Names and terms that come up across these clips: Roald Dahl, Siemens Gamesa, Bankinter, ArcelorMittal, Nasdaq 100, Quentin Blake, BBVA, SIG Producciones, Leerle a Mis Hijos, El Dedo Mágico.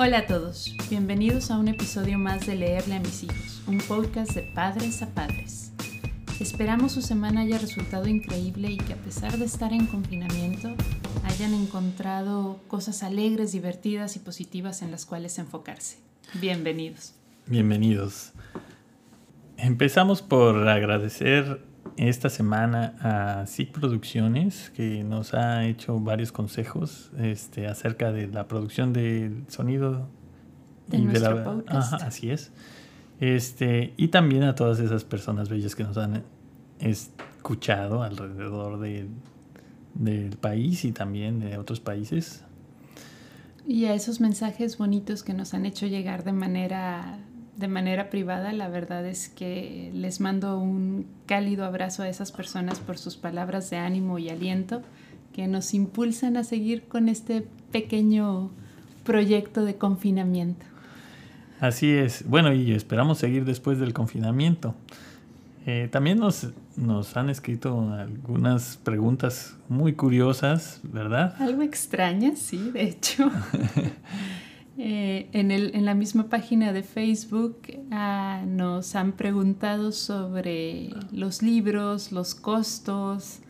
Hola a todos, bienvenidos a un episodio más de Leerle a Mis Hijos, un podcast de padres a padres. Esperamos su semana haya resultado increíble y que a pesar de estar en confinamiento, hayan encontrado cosas alegres, divertidas y positivas en las cuales enfocarse. Bienvenidos. Bienvenidos. Empezamos por agradecer esta semana a SIG Producciones, que nos ha hecho varios consejos acerca de la producción del sonido de nuestro podcast. Ajá, así es. Y también a todas esas personas bellas que nos han escuchado alrededor del país y también de otros países. Y a esos mensajes bonitos que nos han hecho llegar de manera privada, la verdad es que les mando un cálido abrazo a esas personas por sus palabras de ánimo y aliento que nos impulsan a seguir con este pequeño proyecto de confinamiento. Así es. Bueno, y esperamos seguir después del confinamiento. También nos han escrito algunas preguntas muy curiosas, ¿verdad? Algo extrañas, sí, de hecho. En la misma página de Facebook nos han preguntado sobre los libros, los costos.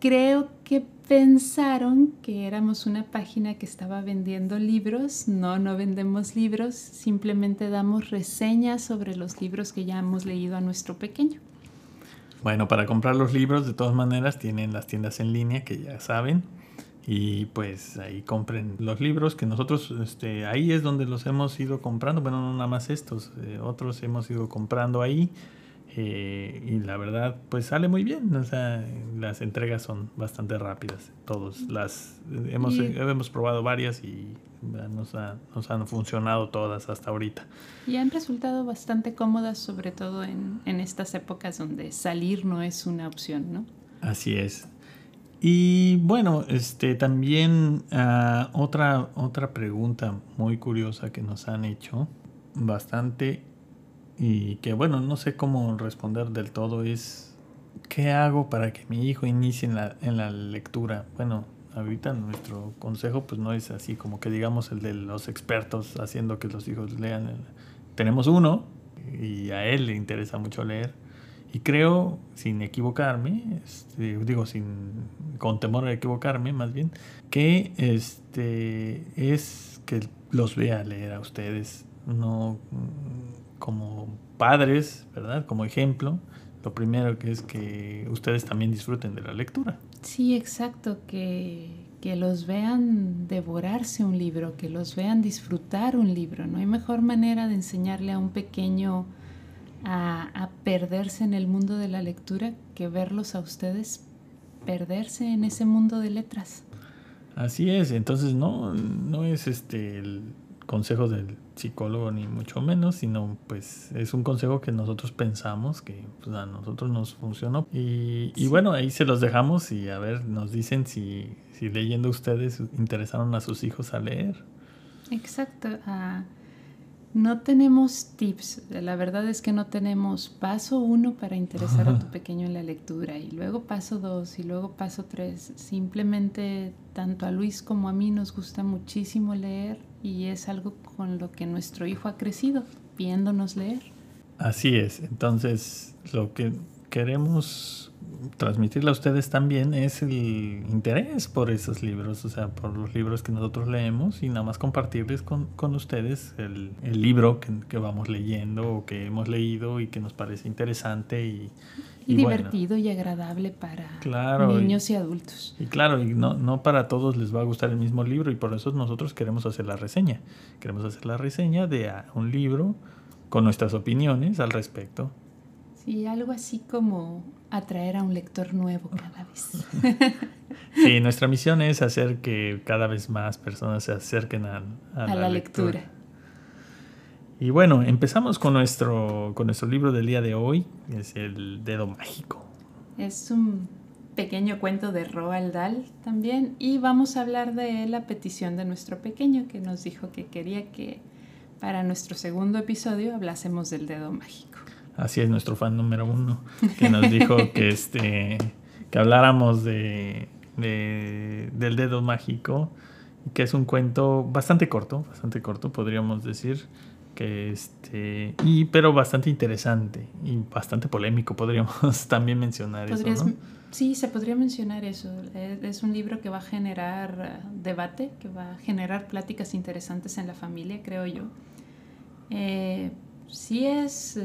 Creo que pensaron que éramos una página que estaba vendiendo libros. No, no vendemos libros, simplemente damos reseñas sobre los libros que ya hemos leído a nuestro pequeño. Bueno, para comprar los libros, de todas maneras, tienen las tiendas en línea que ya saben. Y pues ahí compren los libros que nosotros, ahí es donde los hemos ido comprando. Bueno, no nada más estos, otros hemos ido comprando ahí. Y la verdad, pues sale muy bien. O sea, las entregas son bastante rápidas. Todos las hemos probado varias y nos han funcionado todas hasta ahorita. Y han resultado bastante cómodas, sobre todo en estas épocas donde salir no es una opción, ¿no? Así es. Y bueno, también otra pregunta muy curiosa que nos han hecho bastante y que, bueno, no sé cómo responder del todo es ¿qué hago para que mi hijo inicie en la lectura? Bueno, ahorita nuestro consejo pues no es así como que digamos el de los expertos haciendo que los hijos lean. Tenemos uno y a él le interesa mucho leer. Y creo, sin equivocarme, con temor a equivocarme más bien, que es que los vea leer a ustedes, no como padres, ¿verdad? Como ejemplo, lo primero que es que ustedes también disfruten de la lectura. Sí, exacto, que los vean devorarse un libro, que los vean disfrutar un libro. No hay mejor manera de enseñarle a un pequeño a perderse en el mundo de la lectura que verlos a ustedes perderse en ese mundo de letras. Así es. Entonces no es el consejo del psicólogo ni mucho menos, sino pues es un consejo que nosotros pensamos que pues, a nosotros nos funcionó y bueno, ahí se los dejamos y a ver, nos dicen si leyendo ustedes interesaron a sus hijos a leer. Exacto. No tenemos tips, la verdad es que no tenemos paso 1 para interesar a tu pequeño en la lectura y luego paso 2 y luego paso 3. Simplemente tanto a Luis como a mí nos gusta muchísimo leer y es algo con lo que nuestro hijo ha crecido, viéndonos leer. Así es, entonces lo que queremos transmitirle a ustedes también es el interés por esos libros, o sea, por los libros que nosotros leemos y nada más compartirles con ustedes el libro que vamos leyendo o que hemos leído y que nos parece interesante y divertido, bueno, y agradable para niños y adultos. Y claro, y no para todos les va a gustar el mismo libro y por eso nosotros queremos hacer la reseña. Queremos hacer la reseña de un libro con nuestras opiniones al respecto. Sí, algo así como atraer a un lector nuevo cada vez. Sí, nuestra misión es hacer que cada vez más personas se acerquen a la lectura. Y bueno, empezamos con nuestro libro del día de hoy, que es El Dedo Mágico. Es un pequeño cuento de Roald Dahl también, y vamos a hablar de la petición de nuestro pequeño, que nos dijo que quería que para nuestro segundo episodio hablásemos del Dedo Mágico. Así es, nuestro fan número 1, que nos dijo que habláramos del dedo mágico que es un cuento bastante corto, podríamos decir, que pero bastante interesante y bastante polémico, podríamos también mencionar eso, ¿no? Sí, se podría mencionar eso. Es un libro que va a generar debate, que va a generar pláticas interesantes en la familia, creo yo. Sí es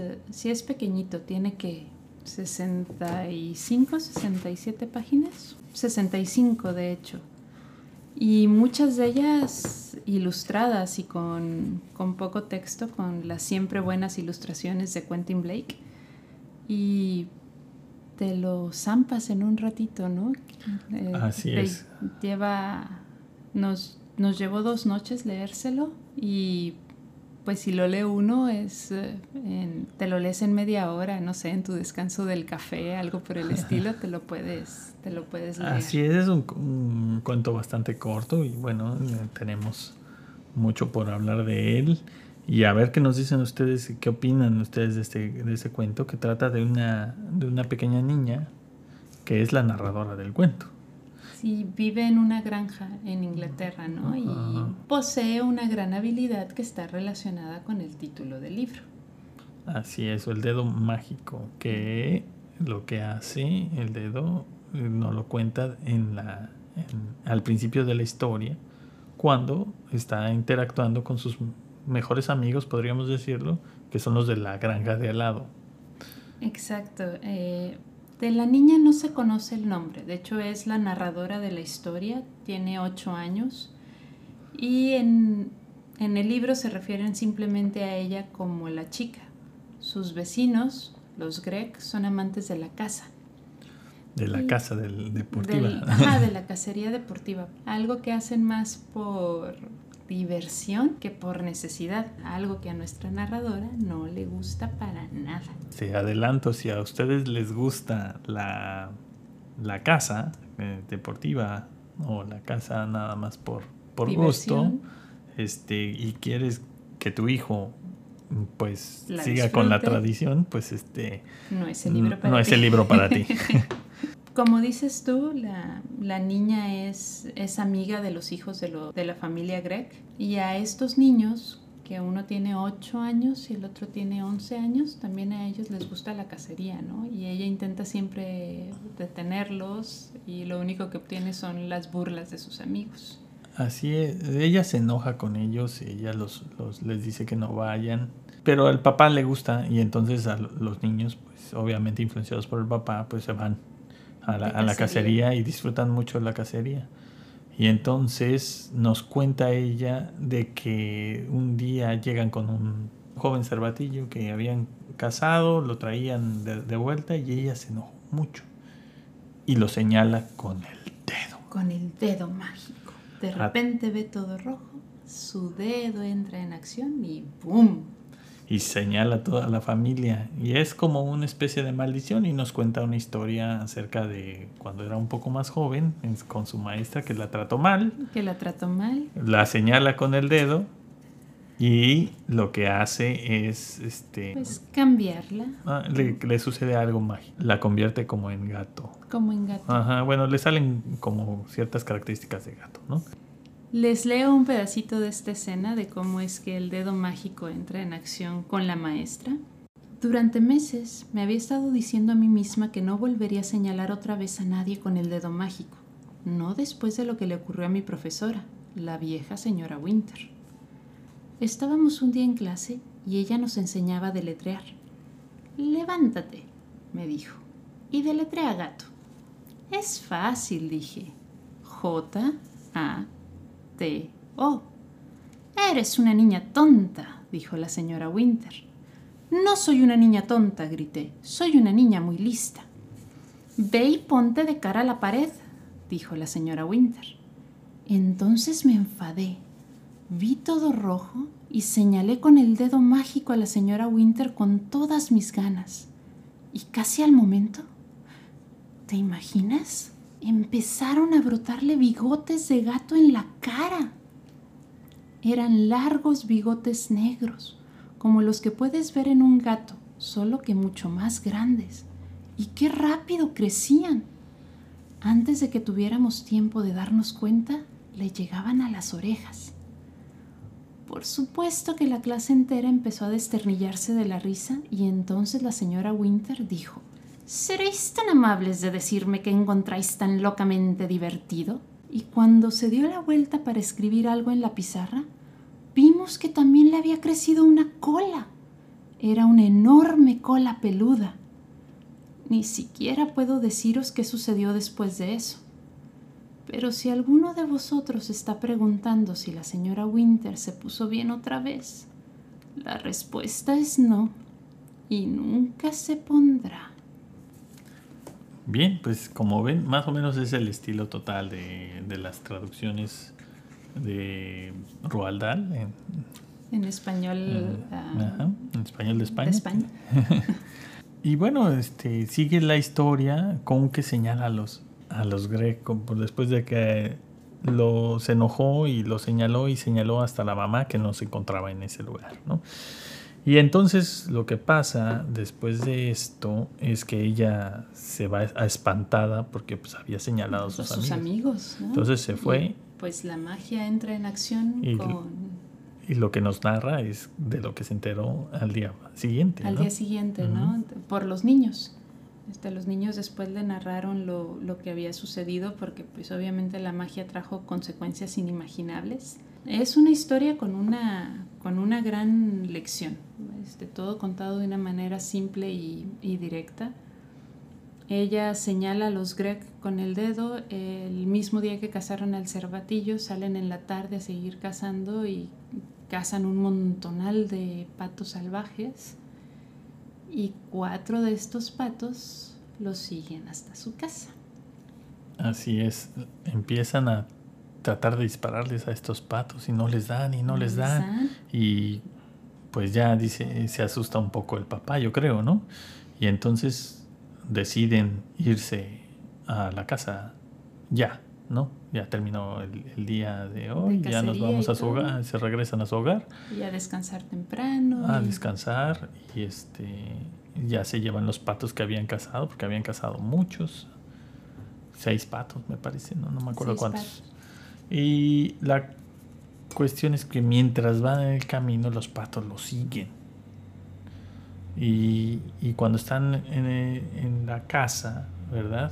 pequeñito, tiene que 65, 67 páginas, 65 de hecho. Y muchas de ellas ilustradas y con poco texto, con las siempre buenas ilustraciones de Quentin Blake. Y te lo zampas en un ratito, ¿no? Así es. Nos llevó 2 noches leérselo, y pues si lo lee uno te lo lees en media hora, no sé, en tu descanso del café, algo por el estilo, te lo puedes leer. Así es un cuento bastante corto, y bueno, tenemos mucho por hablar de él, y a ver qué nos dicen ustedes, qué opinan ustedes de ese cuento, que trata de una pequeña niña que es la narradora del cuento. Sí, vive en una granja en Inglaterra, ¿no? Uh-huh. Y posee una gran habilidad que está relacionada con el título del libro. Así es, el dedo mágico, que lo que hace el dedo nos lo cuenta al principio de la historia, cuando está interactuando con sus mejores amigos, podríamos decirlo, que son los de la granja de al lado. Exacto. De la niña no se conoce el nombre, de hecho es la narradora de la historia, tiene 8 años, y en el libro se refieren simplemente a ella como la chica. Sus vecinos, los Greg, son amantes de la caza. De la caza deportiva. De la cacería deportiva, algo que hacen más por diversión que por necesidad, algo que a nuestra narradora no le gusta para nada. Sí, adelanto, si a ustedes les gusta la caza deportiva o la caza nada más por gusto, y quieres que tu hijo pues siga con la tradición, pues no es el libro para ti. Como dices tú, la niña es amiga de los hijos de la familia Greg, y a estos niños, que uno tiene 8 años y el otro tiene 11 años, también a ellos les gusta la cacería, ¿no? Y ella intenta siempre detenerlos, y lo único que obtiene son las burlas de sus amigos. Así es, ella se enoja con ellos, ella les dice que no vayan, pero al papá le gusta, y entonces a los niños, pues obviamente influenciados por el papá, pues se van a la cacería, y disfrutan mucho la cacería. Y entonces nos cuenta ella de que un día llegan con un joven cervatillo que habían cazado, lo traían de vuelta, y ella se enojó mucho y lo señala con el dedo. Con el dedo mágico. De repente ve todo rojo, su dedo entra en acción y ¡boom! Y señala a toda la familia, y es como una especie de maldición, y nos cuenta una historia acerca de cuando era un poco más joven con su maestra, que la trató mal, la señala con el dedo, y lo que hace es pues cambiarla. Le sucede algo mágico, la convierte como en gato. Ajá, bueno, le salen como ciertas características de gato, ¿no? Les leo un pedacito de esta escena de cómo es que el dedo mágico entra en acción con la maestra. Durante meses me había estado diciendo a mí misma que no volvería a señalar otra vez a nadie con el dedo mágico. No después de lo que le ocurrió a mi profesora, la vieja señora Winter. Estábamos un día en clase y ella nos enseñaba a deletrear. «Levántate», me dijo, «y deletrea gato». «Es fácil», dije. «J-A-T-O». «Eres una niña tonta», dijo la señora Winter. «No soy una niña tonta», grité. «Soy una niña muy lista». «Ve y ponte de cara a la pared», dijo la señora Winter. Entonces me enfadé. Vi todo rojo y señalé con el dedo mágico a la señora Winter con todas mis ganas. Y casi al momento, ¿te imaginas?, empezaron a brotarle bigotes de gato en la cara. Eran largos bigotes negros, como los que puedes ver en un gato, solo que mucho más grandes. ¡Y qué rápido crecían! Antes de que tuviéramos tiempo de darnos cuenta, le llegaban a las orejas. Por supuesto que la clase entera empezó a desternillarse de la risa y entonces la señora Winter dijo: «¿Seréis tan amables de decirme qué encontráis tan locamente divertido?». Y cuando se dio la vuelta para escribir algo en la pizarra, vimos que también le había crecido una cola. Era una enorme cola peluda. Ni siquiera puedo deciros qué sucedió después de eso. Pero si alguno de vosotros está preguntando si la señora Winter se puso bien otra vez, la respuesta es no, y nunca se pondrá. Bien, pues como ven, más o menos es el estilo total de las traducciones de Roald Dahl. En español. En español de España. Y bueno, sigue la historia con que señala a los Greg, después de que los enojó y los señaló, y señaló hasta la mamá que no se encontraba en ese lugar, ¿no? Y entonces lo que pasa después de esto es que ella se va a espantada porque pues había señalado a sus amigos, ¿no? Entonces se fue. Y pues la magia entra en acción Y lo que nos narra es de lo que se enteró al día siguiente. Al día siguiente, ¿no? Por los niños. Los niños después le narraron lo que había sucedido, porque pues obviamente la magia trajo consecuencias inimaginables. Es una historia con una gran lección. Todo contado de una manera simple y directa. Ella señala a los Greg con el dedo. El mismo día que cazaron al cervatillo, salen en la tarde a seguir cazando y cazan un montonal de patos salvajes, y 4 de estos patos los siguen hasta su casa. Así es, empiezan a tratar de dispararles a estos patos y no les dan. Y pues ya dice, se asusta un poco el papá, yo creo, ¿no? Y entonces deciden irse a la casa ya, ¿no? Ya terminó el día de hoy, ya nos vamos a su hogar, se regresan a su hogar. Y a descansar temprano. Descansar, y ya se llevan los patos que habían cazado, porque habían cazado muchos. 6 patos, me parece, no me acuerdo 6 cuántos. Patos. Y la cuestión es que mientras van en el camino, los patos los siguen. Y cuando están en la casa, ¿verdad?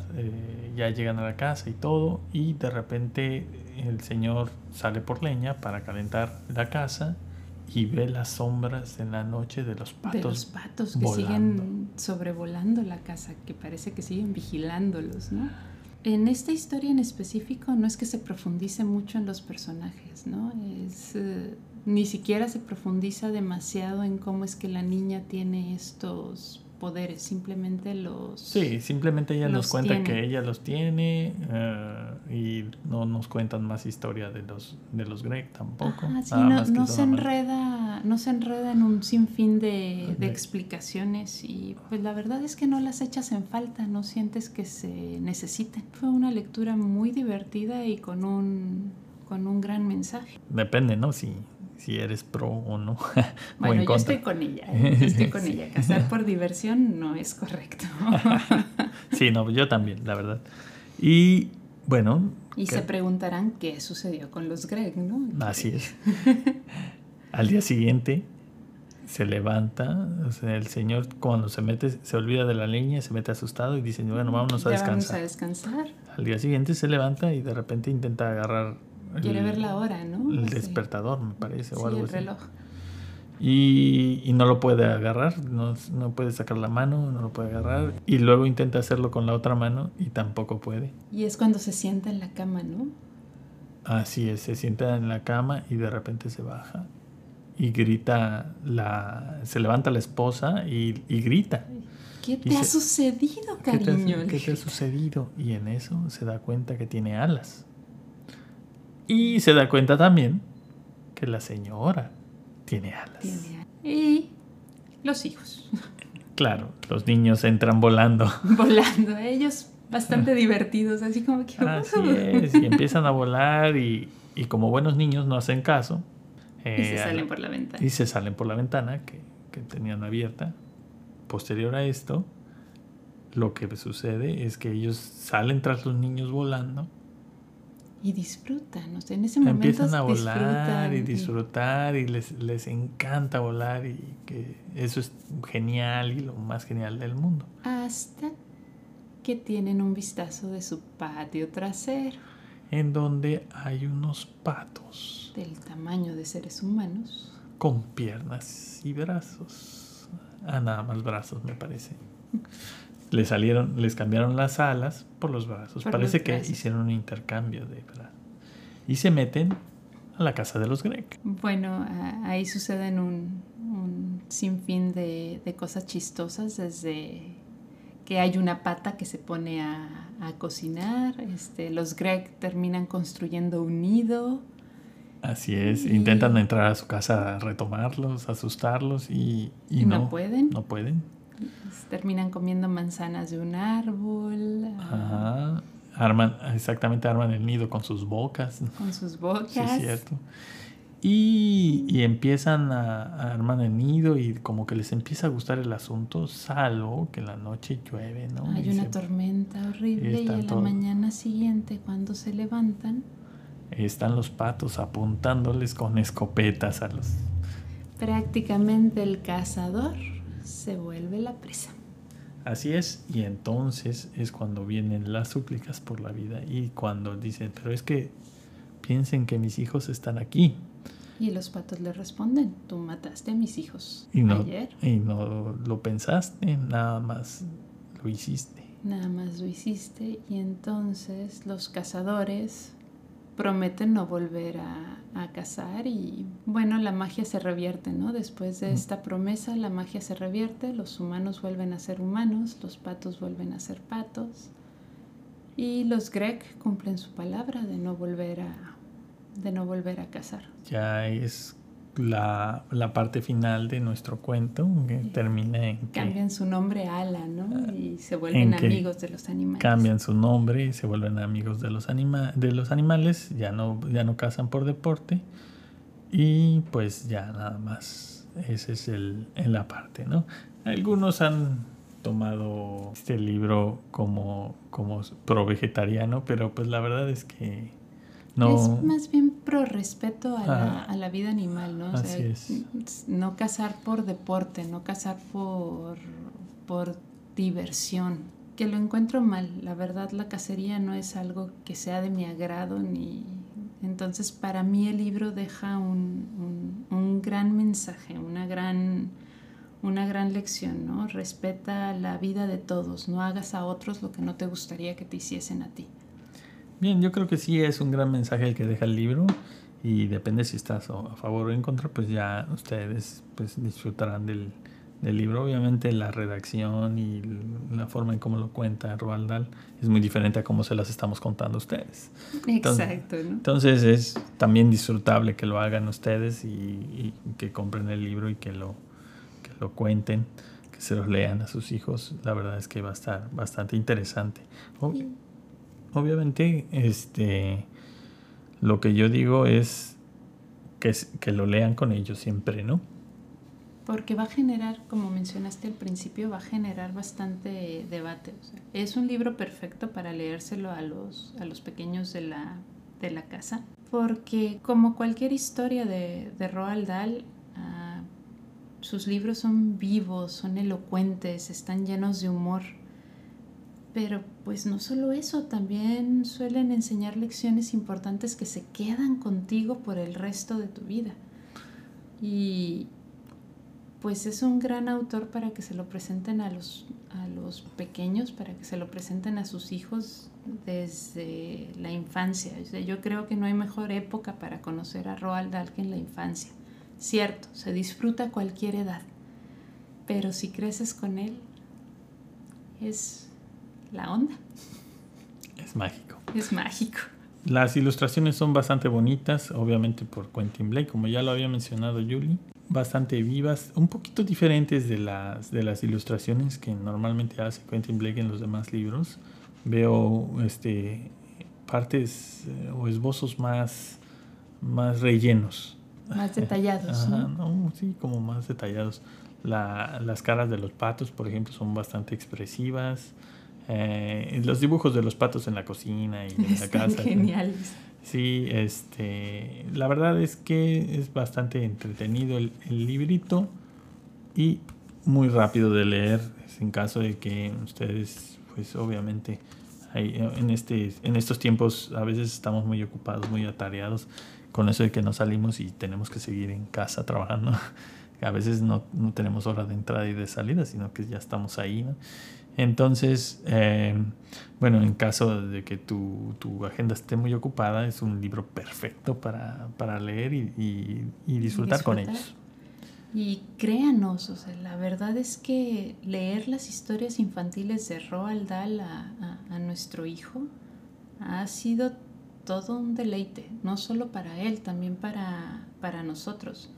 Ya llegan a la casa y todo, y de repente el señor sale por leña para calentar la casa y ve las sombras en la noche de los patos. De los patos que siguen sobrevolando la casa, que parece que siguen vigilándolos, ¿no? En esta historia en específico no es que se profundice mucho en los personajes, ¿no? Ni siquiera se profundiza demasiado en cómo es que la niña tiene estos poderes, simplemente ella nos cuenta que ella los tiene, y no nos cuentan más historia de los Greg tampoco. No se enreda en un sinfín de explicaciones, y pues la verdad es que no las echas en falta, no sientes que se necesiten. Fue una lectura muy divertida y con un gran mensaje. Depende, ¿no? Si eres pro o no. Bueno, o yo estoy con ella. Casar por diversión no es correcto. Sí, no, yo también, la verdad. Y bueno. Y se preguntarán qué sucedió con los Greg, ¿no? Así es. Al día siguiente se levanta, o sea, el señor cuando se mete, se olvida de la leña, se mete asustado y dice, bueno, vámonos a descansar. Al día siguiente se levanta y de repente intenta agarrar. Quiere ver la hora, ¿no? El despertador, me parece, o algo así. Sí, el reloj. Y no lo puede agarrar, no puede sacar la mano, no lo puede agarrar. Y luego intenta hacerlo con la otra mano y tampoco puede. Y es cuando se sienta en la cama, ¿no? Así es, se sienta en la cama y de repente se baja. Y grita, se levanta la esposa y grita. ¿Qué te ha sucedido, cariño? ¿Qué te ha sucedido? Y en eso se da cuenta que tiene alas. Y se da cuenta también que la señora tiene alas. Y los hijos. Claro, los niños entran volando. Volando, ellos bastante divertidos, así como que... Así es, y empiezan a volar y como buenos niños no hacen caso. Y se salen por la ventana. Que tenían abierta. Posterior a esto, lo que sucede es que ellos salen tras los niños volando. Y disfrutan, o sea, en ese momento empiezan a volar y disfrutar y les encanta volar, y que eso es genial y lo más genial del mundo. Hasta que tienen un vistazo de su patio trasero, en donde hay unos patos del tamaño de seres humanos, con piernas y brazos. Ah, nada más brazos, me parece. Les cambiaron las alas por los brazos. Parece que hicieron un intercambio de brazos. Y se meten a la casa de los Greg. Bueno, ahí suceden un sinfín de cosas chistosas, desde que hay una pata que se pone a cocinar. Los Greg terminan construyendo un nido. Así es, y intentan entrar a su casa a retomarlos, asustarlos y no pueden. No pueden. Terminan comiendo manzanas de un árbol. Ajá. Arman el nido con sus bocas. Con sus bocas. Sí, es cierto. Y empiezan a armar el nido y como que les empieza a gustar el asunto, salvo que en la noche llueve, ¿no? Hay una tormenta horrible y a la mañana siguiente, cuando se levantan, están los patos apuntándoles con escopetas a los... Prácticamente el cazador se vuelve la presa. Así es, y entonces es cuando vienen las súplicas por la vida y cuando dicen, pero es que piensen que mis hijos están aquí. Y los patos le responden, tú mataste a mis hijos ayer. Y no lo pensaste, nada más lo hiciste. Nada más lo hiciste, y entonces los cazadores prometen no volver a cazar y, bueno, la magia se revierte, ¿no? Después de esta promesa, la magia se revierte, los humanos vuelven a ser humanos, los patos vuelven a ser patos y los Greg cumplen su palabra de no volver a cazar. Ya es la parte final de nuestro cuento, que termina en que... Cambian su nombre a Ala, ¿no? Y se vuelven amigos de los animales. Cambian su nombre y se vuelven amigos de los animales. Ya no cazan por deporte. Y pues ya nada más. Ese es la parte, ¿no? Algunos han tomado este libro como pro-vegetariano, pero pues la verdad es que no. Es más bien pro respeto a la vida animal, ¿no? O sea, así es. No cazar por deporte, no cazar por diversión. Que lo encuentro mal. La verdad, la cacería no es algo que sea de mi agrado. Entonces, para mí el libro deja un gran mensaje, una gran lección, ¿no? Respeta la vida de todos. No hagas a otros lo que no te gustaría que te hiciesen a ti. Bien, yo creo que sí es un gran mensaje el que deja el libro, y depende si estás a favor o en contra, pues ya ustedes pues disfrutarán del libro. Obviamente la redacción y la forma en cómo lo cuenta Roald Dahl es muy diferente a cómo se las estamos contando a ustedes. Exacto, ¿no? Entonces es también disfrutable que lo hagan ustedes y que compren el libro y que lo cuenten, que se los lean a sus hijos. La verdad es que va a estar bastante interesante. Obviamente, lo que yo digo es que lo lean con ellos siempre, ¿no? Porque va a generar, como mencionaste al principio, va a generar bastante debate. O sea, es un libro perfecto para leérselo a los pequeños de la casa, porque como cualquier historia de Roald Dahl, sus libros son vivos, son elocuentes, están llenos de humor. Pero pues no solo eso, también suelen enseñar lecciones importantes que se quedan contigo por el resto de tu vida. Y pues es un gran autor para que se lo presenten a los pequeños, para que se lo presenten a sus hijos desde la infancia. O sea, yo creo que no hay mejor época para conocer a Roald Dahl que en la infancia. Cierto, se disfruta a cualquier edad, pero si creces con él, es... la onda. Es mágico. Las ilustraciones son bastante bonitas, obviamente por Quentin Blake, como ya lo había mencionado Julie, bastante vivas, un poquito diferentes de las ilustraciones que normalmente hace Quentin Blake en los demás libros. Veo partes o esbozos más rellenos, más detallados. Ajá, ¿no? Sí, como más detallados. Las caras de los patos, por ejemplo, son bastante expresivas. Los dibujos de los patos en la cocina y en la casa. Geniales. Sí, la verdad es que es bastante entretenido el librito y muy rápido de leer, en caso de que ustedes, pues obviamente, en estos tiempos a veces estamos muy ocupados, muy atareados con eso de que no salimos y tenemos que seguir en casa trabajando. A veces no tenemos hora de entrada y de salida, sino que ya estamos ahí, ¿no? Entonces, bueno, en caso de que tu agenda esté muy ocupada, es un libro perfecto para leer y disfrutar con ellos. Y créanos, o sea, la verdad es que leer las historias infantiles de Roald Dahl a nuestro hijo ha sido todo un deleite, no solo para él, también para nosotros.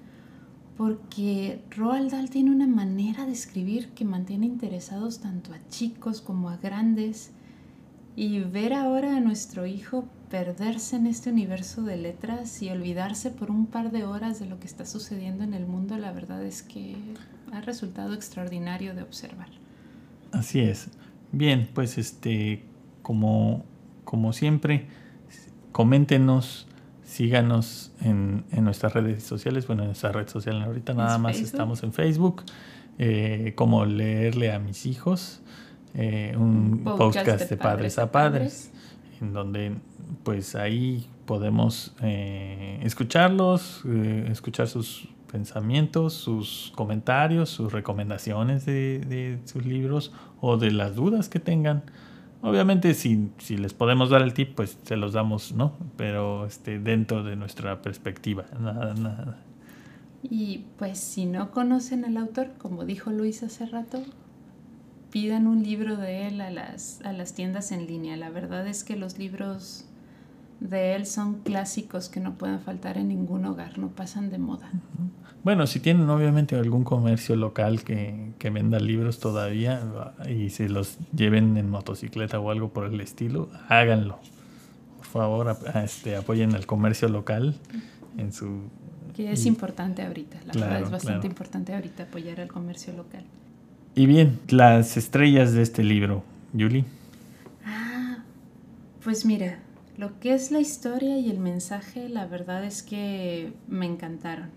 Porque Roald Dahl tiene una manera de escribir que mantiene interesados tanto a chicos como a grandes. Y ver ahora a nuestro hijo perderse en este universo de letras y olvidarse por un par de horas de lo que está sucediendo en el mundo, la verdad es que ha resultado extraordinario de observar. Así es. Bien, pues como siempre, coméntenos. Síganos en nuestras redes sociales. Bueno, en nuestra red social ahorita nada más estamos en Facebook, como Leerle a Mis Hijos, un podcast de padres a padres, en donde pues ahí podemos escucharlos, escuchar sus pensamientos, sus comentarios, sus recomendaciones de sus libros o de las dudas que tengan. Obviamente, si les podemos dar el tip, pues se los damos, ¿no? Pero dentro de nuestra perspectiva, nada. Y pues si no conocen al autor, como dijo Luis hace rato, pidan un libro de él a las tiendas en línea. La verdad es que los libros de él son clásicos que no pueden faltar en ningún hogar, no pasan de moda. Bueno, si tienen obviamente algún comercio local que venda libros todavía y se los lleven en motocicleta o algo por el estilo, háganlo. Por favor, apoyen al comercio local en su... Que es importante ahorita, verdad es bastante importante ahorita apoyar al comercio local. Y bien, las estrellas de este libro, Julie. Pues mira, lo que es la historia y el mensaje, la verdad es que me encantaron.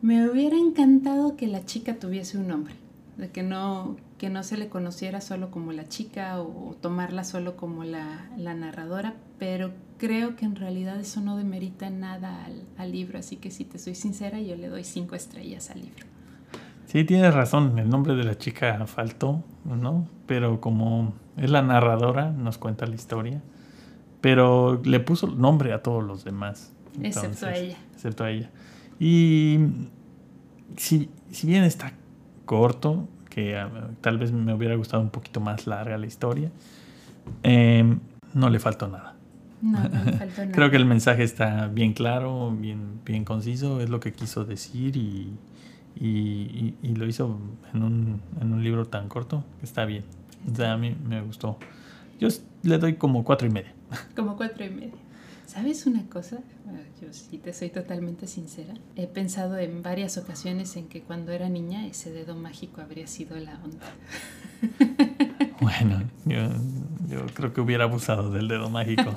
Me hubiera encantado que la chica tuviese un nombre, de que no se le conociera solo como la chica o tomarla solo como la narradora, pero creo que en realidad eso no demerita nada al libro, así que si te soy sincera, yo le doy 5 estrellas al libro. Sí, tienes razón, el nombre de la chica faltó, ¿no? Pero como es la narradora, nos cuenta la historia. Pero le puso nombre a todos los demás. Entonces, excepto a ella. Y si bien está corto, que tal vez me hubiera gustado un poquito más larga la historia, no le faltó nada. Creo que el mensaje está bien claro, bien conciso, es lo que quiso decir y lo hizo en un libro tan corto. Está bien. O sea, a mí me gustó. Yo le doy como 4.5. Como 4.5. ¿Sabes una cosa? Bueno, yo sí te soy totalmente sincera. He pensado en varias ocasiones en que cuando era niña ese dedo mágico habría sido la onda. Bueno, yo creo que hubiera abusado del dedo mágico.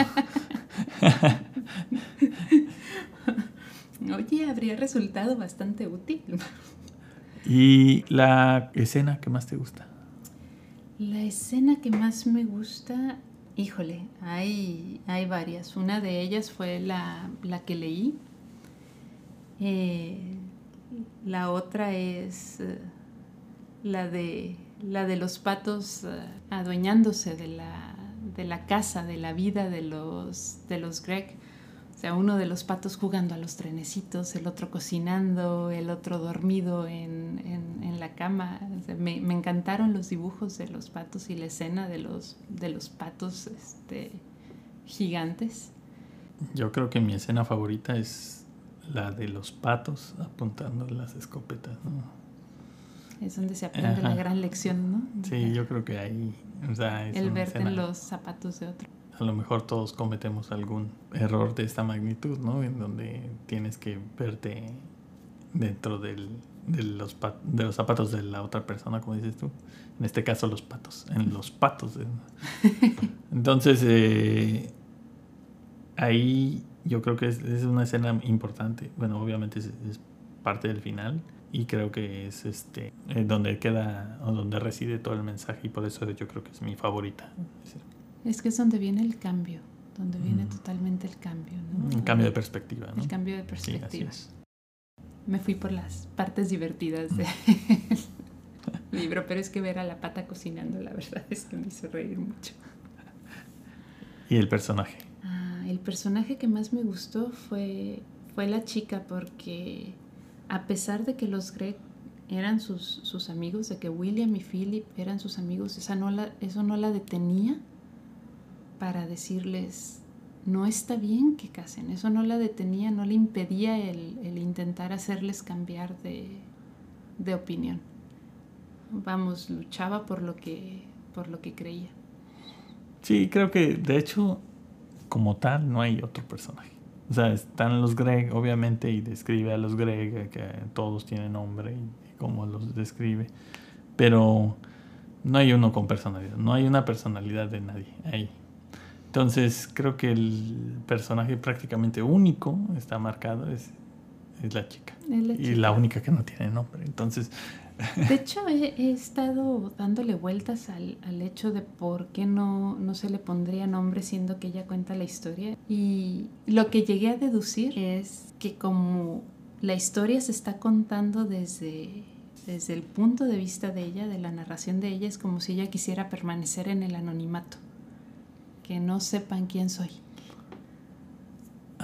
Oye, habría resultado bastante útil. ¿Y la escena que más te gusta? La escena que más me gusta, híjole, hay varias. Una de ellas fue la que leí. La otra es la de los patos adueñándose de la casa, de la vida de los Greg. O sea, uno de los patos jugando a los trenecitos, el otro cocinando, el otro dormido en la cama. O sea, me encantaron los dibujos de los patos y la escena de los patos gigantes. Yo creo que mi escena favorita es la de los patos apuntando las escopetas, ¿no? Es donde se aprende la gran lección, ¿no? Sí, yo creo que ahí... O sea, es el verte en los zapatos de otro. A lo mejor todos cometemos algún error de esta magnitud, ¿no? En donde tienes que verte dentro de los zapatos de la otra persona, como dices tú. En este caso, los patos. En los patos. Entonces, ahí yo creo que es una escena importante. Bueno, obviamente es parte del final, y creo que es donde queda o donde reside todo el mensaje, y por eso yo creo que es mi favorita. Es que es donde viene el cambio, donde viene totalmente el cambio, ¿no? El cambio de perspectiva, ¿no? El cambio de perspectiva. Sí, me fui por las partes divertidas del libro, pero es que ver a la pata cocinando, la verdad es que me hizo reír mucho. ¿Y el personaje? El personaje que más me gustó fue la chica, porque a pesar de que los Greg eran sus amigos, de que William y Philip eran sus amigos, eso no la detenía para decirles no está bien que casen. Eso no la detenía, no le impedía el intentar hacerles cambiar de opinión. Vamos, luchaba por lo que creía. Sí, creo que de hecho como tal no hay otro personaje. O sea, están los Greg, obviamente, y describe a los Greg, que todos tienen nombre y cómo los describe. Pero no hay uno con personalidad, no hay una personalidad de nadie ahí. Entonces, creo que el personaje prácticamente único está marcado es la chica. Es la chica. Y la única que no tiene nombre. Entonces, de hecho, he estado dándole vueltas al hecho de por qué no se le pondría nombre, siendo que ella cuenta la historia. Y lo que llegué a deducir es que como la historia se está contando desde el punto de vista de ella, de la narración de ella, es como si ella quisiera permanecer en el anonimato, que no sepan quién soy.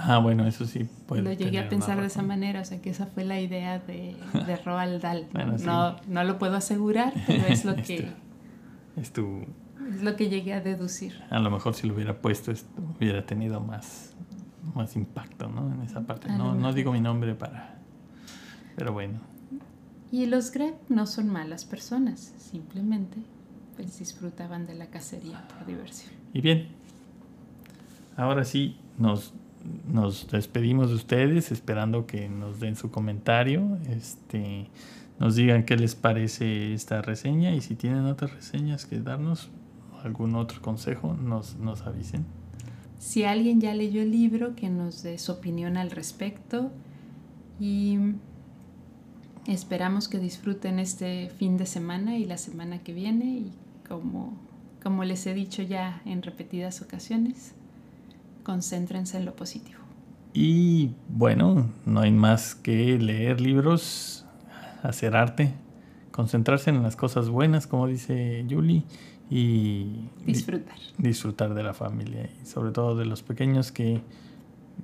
Ah, bueno, eso sí. Lo llegué a pensar de esa manera, o sea, que esa fue la idea de Roald Dahl. Bueno, sí. No lo puedo asegurar, pero es lo que... es lo que llegué a deducir. A lo mejor si lo hubiera puesto, hubiera tenido más impacto, ¿no? En esa parte. No digo mi nombre para... Pero bueno. Y los Greg no son malas personas, simplemente pues disfrutaban de la cacería por diversión. Y bien, ahora sí nos despedimos de ustedes, esperando que nos den su comentario, nos digan qué les parece esta reseña, y si tienen otras reseñas que darnos, algún otro consejo, nos avisen. Si alguien ya leyó el libro, que nos dé su opinión al respecto, y esperamos que disfruten este fin de semana y la semana que viene, y como les he dicho ya en repetidas ocasiones, concéntrense en lo positivo. Y bueno, no hay más que leer libros, hacer arte, concentrarse en las cosas buenas, como dice Julie, y disfrutar de la familia, y sobre todo de los pequeños que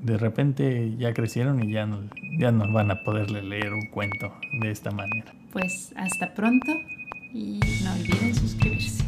de repente ya crecieron y ya no van a poderle leer un cuento de esta manera. Pues hasta pronto, y no olviden suscribirse.